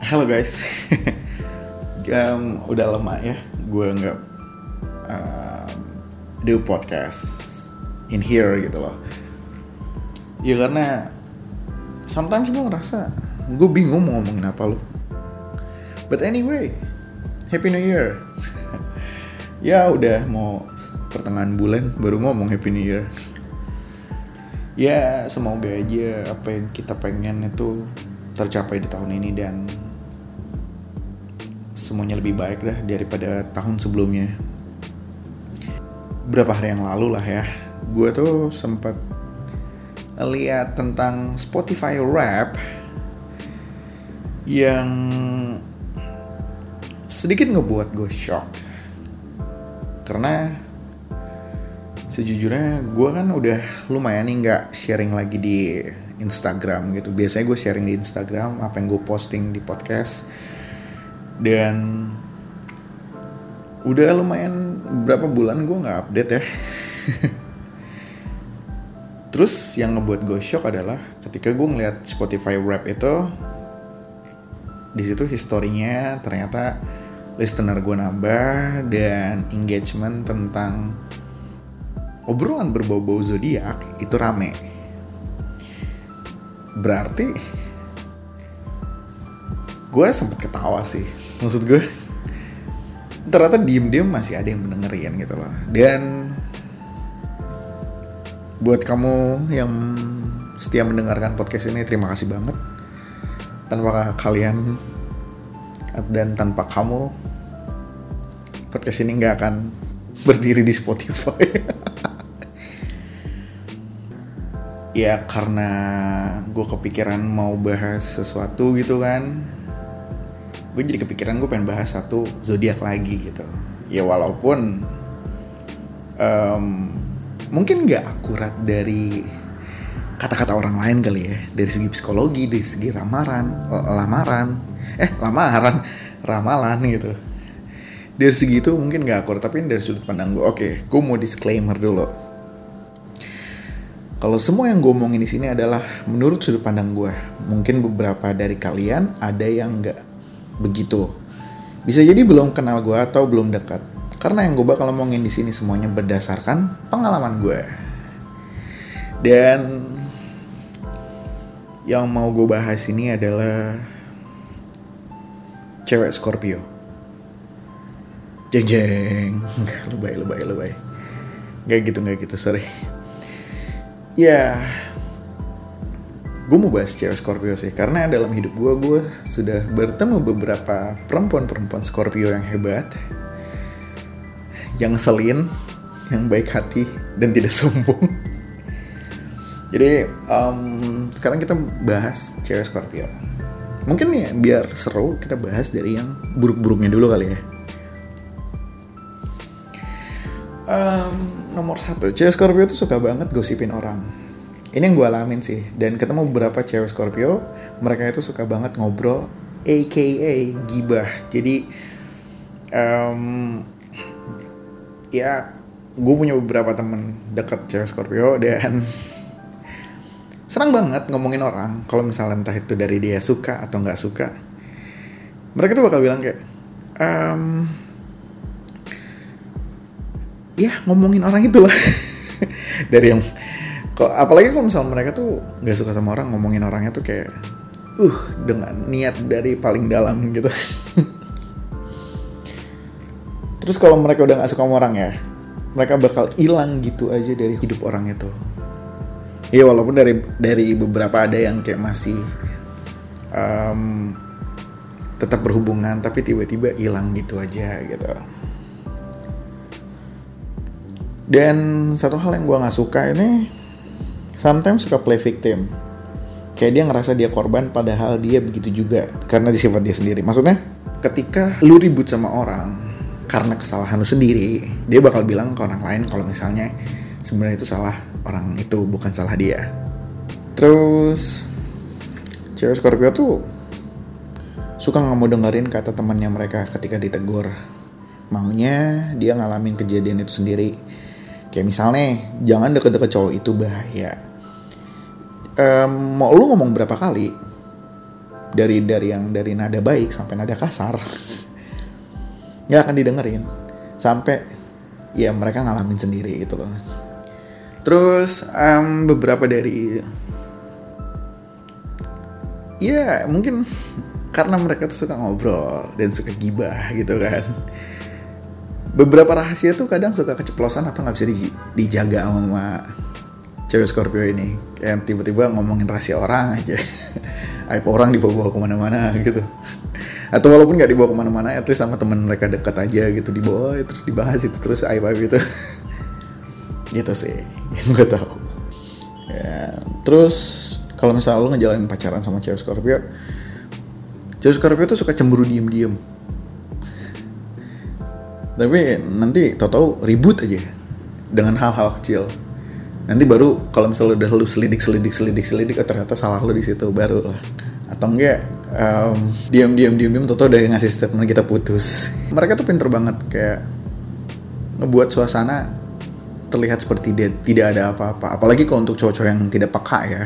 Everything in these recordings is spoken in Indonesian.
Halo guys. Udah lama ya gue nggak do podcast in here gitu loh. Ya karena sometimes gue ngerasa gue bingung mau ngomongin apa lo. But anyway, Happy New Year. Ya udah mau pertengahan bulan baru ngomong Happy New Year. Ya semoga aja apa yang kita pengen itu tercapai di tahun ini dan semuanya lebih baik dah daripada tahun sebelumnya. Berapa hari yang lalu lah ya, gue tuh sempat lihat tentang Spotify Wrapped yang sedikit ngebuat gue shocked. Karena sejujurnya gue kan udah lumayan nih gak sharing lagi di Instagram gitu. Biasanya gue sharing di Instagram apa yang gue posting di podcast. Dan udah lumayan berapa bulan gue gak update ya. Terus yang ngebuat gue shock adalah ketika gue ngeliat Spotify Wrapped itu, di situ historinya ternyata listener gue nambah dan engagement tentang obrolan berbau-bau zodiak itu rame. Berarti gue sempet ketawa sih. Maksud gue ternyata diem-diem masih ada yang mendengerin gitu loh. Dan buat kamu yang setia mendengarkan podcast ini, terima kasih banget. Tanpa kalian dan tanpa kamu, podcast ini gak akan berdiri di Spotify. Ya karena gue kepikiran mau bahas sesuatu gitu kan, gue jadi kepikiran gue pengen bahas satu zodiak lagi gitu. Ya walaupun mungkin gak akurat dari kata-kata orang lain kali ya, dari segi psikologi, dari segi ramalan gitu. Dari segi itu mungkin gak akurat, tapi dari sudut pandang gue. Oke, gue mau disclaimer dulu. Kalau semua yang gue omongin di sini adalah menurut sudut pandang gue. Mungkin beberapa dari kalian ada yang nggak begitu. Bisa jadi belum kenal gue atau belum dekat. Karena yang gue bakal omongin di sini semuanya berdasarkan pengalaman gue. Dan yang mau gue bahas ini adalah cewek Scorpio. Jeng-jeng. Lebay. Nggak gitu, sorry. Ya, gue mau bahas cewek Scorpio sih, karena dalam hidup gue sudah bertemu beberapa perempuan-perempuan Scorpio yang hebat, yang ngeselin, yang baik hati, dan tidak sombong. Jadi, sekarang kita bahas cewek Scorpio. Mungkin ya, biar seru kita bahas dari yang buruk-buruknya dulu kali ya. Nomor satu, cewek Scorpio tuh suka banget gosipin orang. Ini yang gue alamin sih. Dan ketemu beberapa cewek Scorpio, mereka itu suka banget ngobrol, aka gibah. Jadi ya gue punya beberapa temen deket cewek Scorpio dan senang banget ngomongin orang. Kalau misalnya entah itu dari dia suka atau gak suka, mereka tuh bakal bilang kayak ya ngomongin orang itu lah. Dari yang apalagi kalau misalnya mereka tuh gak suka sama orang, ngomongin orangnya tuh kayak dengan niat dari paling dalam gitu. Terus kalau mereka udah gak suka sama orang ya, mereka bakal hilang gitu aja dari hidup orang itu. Ya walaupun dari beberapa ada yang kayak masih tetap berhubungan, tapi tiba-tiba hilang gitu aja gitu. Dan satu hal yang gue gak suka ini, sometimes suka play victim. Kayak dia ngerasa dia korban padahal dia begitu juga. Karena di sifat dia sendiri. Maksudnya ketika lu ribut sama orang karena kesalahan lu sendiri, dia bakal bilang ke orang lain kalau misalnya sebenarnya itu salah orang itu, bukan salah dia. Terus cewek Scorpio tuh suka gak mau dengerin kata temannya mereka ketika ditegur. Maunya dia ngalamin kejadian itu sendiri. Kayak misalnya, jangan deket-deket cowok itu, bahaya. mau lu ngomong berapa kali, dari yang dari nada baik sampai nada kasar, nggak akan didengerin sampai ya mereka ngalamin sendiri gitu loh. Terus beberapa dari ya mungkin karena mereka tuh suka ngobrol dan suka gibah gitu kan, beberapa rahasia tuh kadang suka keceplosan atau nggak bisa dijaga sama cewek Scorpio ini, yang tiba-tiba ngomongin rahasia orang aja, aib orang dibawa-bawa kemana-mana gitu. Atau walaupun nggak dibawa kemana-mana, at least sama teman mereka dekat aja gitu dibawa, terus dibahas itu terus aib-aib itu, gitu sih yang gue tahu. Ya, terus kalau misalnya lo ngejalanin pacaran sama cewek Scorpio, cewek Scorpio tuh suka cemburu diem-diem. Tapi nanti tau-tau ribut aja dengan hal-hal kecil. Nanti baru kalau misalnya udah lu selidik, oh ternyata salah lu di situ baru lah. Atau enggak diam tau-tau udah ngasih statement kita putus. Mereka tuh pinter banget kayak ngebuat suasana terlihat seperti tidak ada apa-apa. Apalagi kalau untuk cowok-cowok yang tidak peka ya.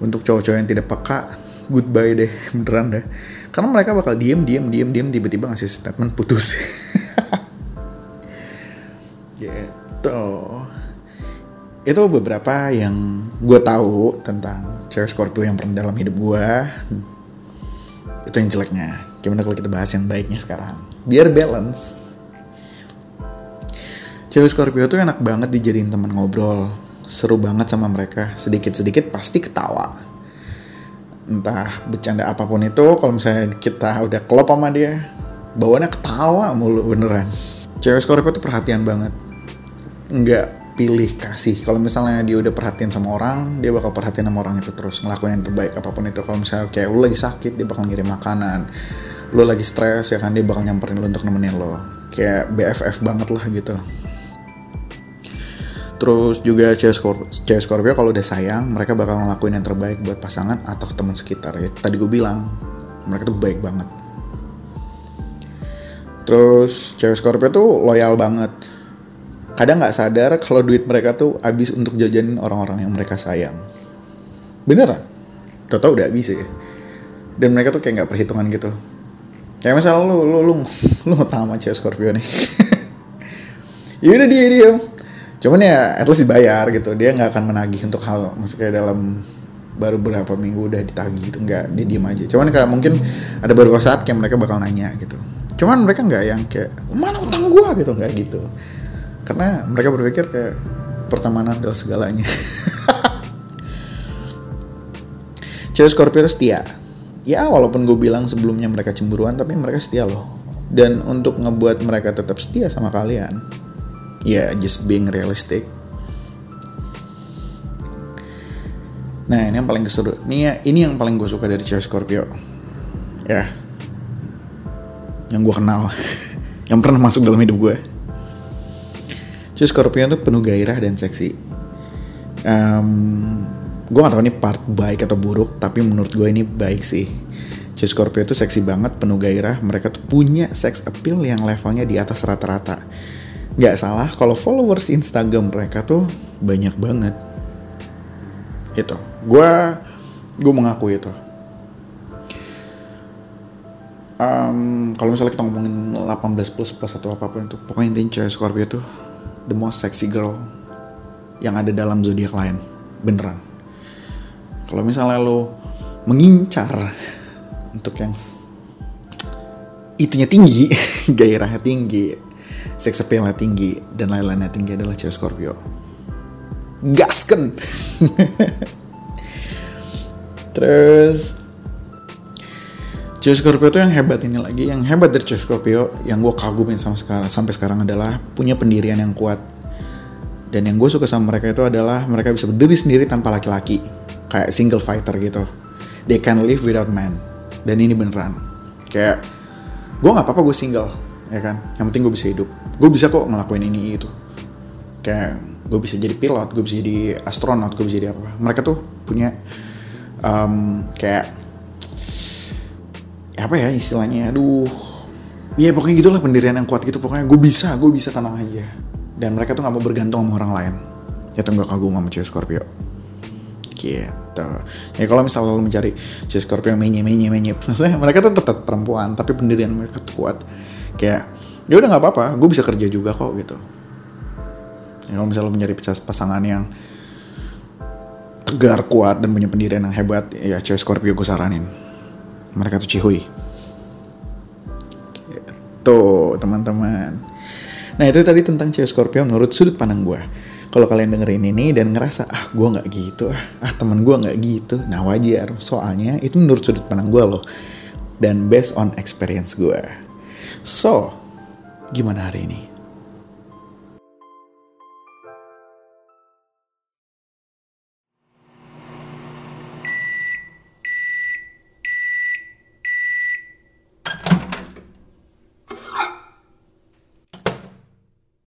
Untuk cowok-cowok yang tidak peka, goodbye deh beneran deh. Karena mereka bakal diam tiba-tiba ngasih statement putus. Gitu. Itu beberapa yang gue tahu tentang cewek Scorpio yang pernah dalam hidup gue. Itu yang jeleknya. Gimana kalau kita bahas yang baiknya sekarang? Biar balance. Cewek Scorpio tuh enak banget dijadiin teman ngobrol. Seru banget sama mereka. Sedikit-sedikit pasti ketawa. Entah bercanda apapun itu, kalau misalnya kita udah klop sama dia, bawaannya ketawa mulu beneran. Cewek Scorpio tuh perhatian banget. Enggak pilih kasih. Kalau misalnya dia udah perhatian sama orang, dia bakal perhatian sama orang itu terus, ngelakuin yang terbaik apapun itu. Kalau misalnya kayak lu lagi sakit, dia bakal ngirim makanan. Lu lagi stres ya kan, dia bakal nyamperin lu untuk nemenin lu. Kayak BFF banget lah gitu. Terus juga cewek Scorpio kalau udah sayang, mereka bakal ngelakuin yang terbaik buat pasangan atau teman sekitar. Ya, tadi gue bilang, mereka tuh baik banget. Terus cewek Scorpio tuh loyal banget. Kadang gak sadar kalau duit mereka tuh habis untuk jajanin orang-orang yang mereka sayang. Beneran. Tau-tau udah habis ya. Dan mereka tuh kayak gak perhitungan gitu. Kayak misalnya lu utama cewek Scorpio nih. Yaudah dia diam. Cuman ya at least dibayar gitu. Dia gak akan menagih untuk hal. Maksudnya dalam baru berapa minggu udah ditagih gitu. Enggak, dia diem aja. Cuman kayak mungkin ada beberapa saat kayak mereka bakal nanya gitu. Cuman mereka gak yang kayak, mana utang gua gitu. Gak gitu. Karena mereka berpikir kayak pertemanan adalah segalanya. Cewek Scorpio setia. Ya walaupun gue bilang sebelumnya mereka cemburuan, tapi mereka setia loh. Dan untuk ngebuat mereka tetap setia sama kalian, ya just being realistic. Nah ini yang paling seru. Ini yang paling gue suka dari cewek Scorpio. Ya, yang gue kenal, yang pernah masuk dalam hidup gue. Cewek Scorpio tuh penuh gairah dan seksi. Gue gak tahu ini part baik atau buruk, tapi menurut gue ini baik sih. Cewek Scorpio tuh seksi banget, penuh gairah. Mereka tuh punya sex appeal yang levelnya di atas rata-rata. Gak salah kalau followers Instagram mereka tuh banyak banget. Itu, gue mengakui itu. Kalau misalnya kita ngomongin 18++ atau apapun itu, pokoknya intinya cewek Scorpio tuh the most sexy girl yang ada dalam zodiak lain. Beneran. Kalau misalnya lo mengincar untuk yang itunya tinggi, gairahnya tinggi, sex appeal-nya tinggi, dan lain-lainnya tinggi adalah cewek Scorpio. Gasken! Terus cewek Scorpio tuh yang hebat ini lagi. Yang hebat dari cewek Scorpio yang gue kagumin sampai sekarang adalah punya pendirian yang kuat. Dan yang gue suka sama mereka itu adalah mereka bisa berdiri sendiri tanpa laki-laki. Kayak single fighter gitu. They can live without man. Dan ini beneran. Kayak gue gak apa-apa gue single, ya kan? Yang penting gue bisa hidup. Gue bisa kok ngelakuin ini itu. Kayak gue bisa jadi pilot, gue bisa jadi astronot, gue bisa jadi apa. Mereka tuh punya kayak apa ya istilahnya, ya pokoknya gitulah, pendirian yang kuat gitu. Pokoknya gue bisa tenang aja. Dan mereka tuh gak mau bergantung sama orang lain. Ya tuh gue kagum sama cewek Scorpio. gitu. Ya kalau misalnya lo mencari si Scorpio menye, maksudnya mereka tuh tetap perempuan tapi pendirian mereka kuat, kayak ya udah nggak apa-apa, gue bisa kerja juga kok gitu. Ya kalau misalnya lo mencari pasangan yang tegar, kuat dan punya pendirian yang hebat, ya cewek Scorpio gue saranin. Mereka tuh cihuy. Gitu, teman-teman. Nah, itu tadi tentang cewek Scorpio menurut sudut pandang gue. Kalau kalian dengerin ini dan ngerasa, gue gak gitu, teman gue gak gitu. Nah, wajar. Soalnya itu menurut sudut pandang gue loh. Dan based on experience gue. So, gimana hari ini?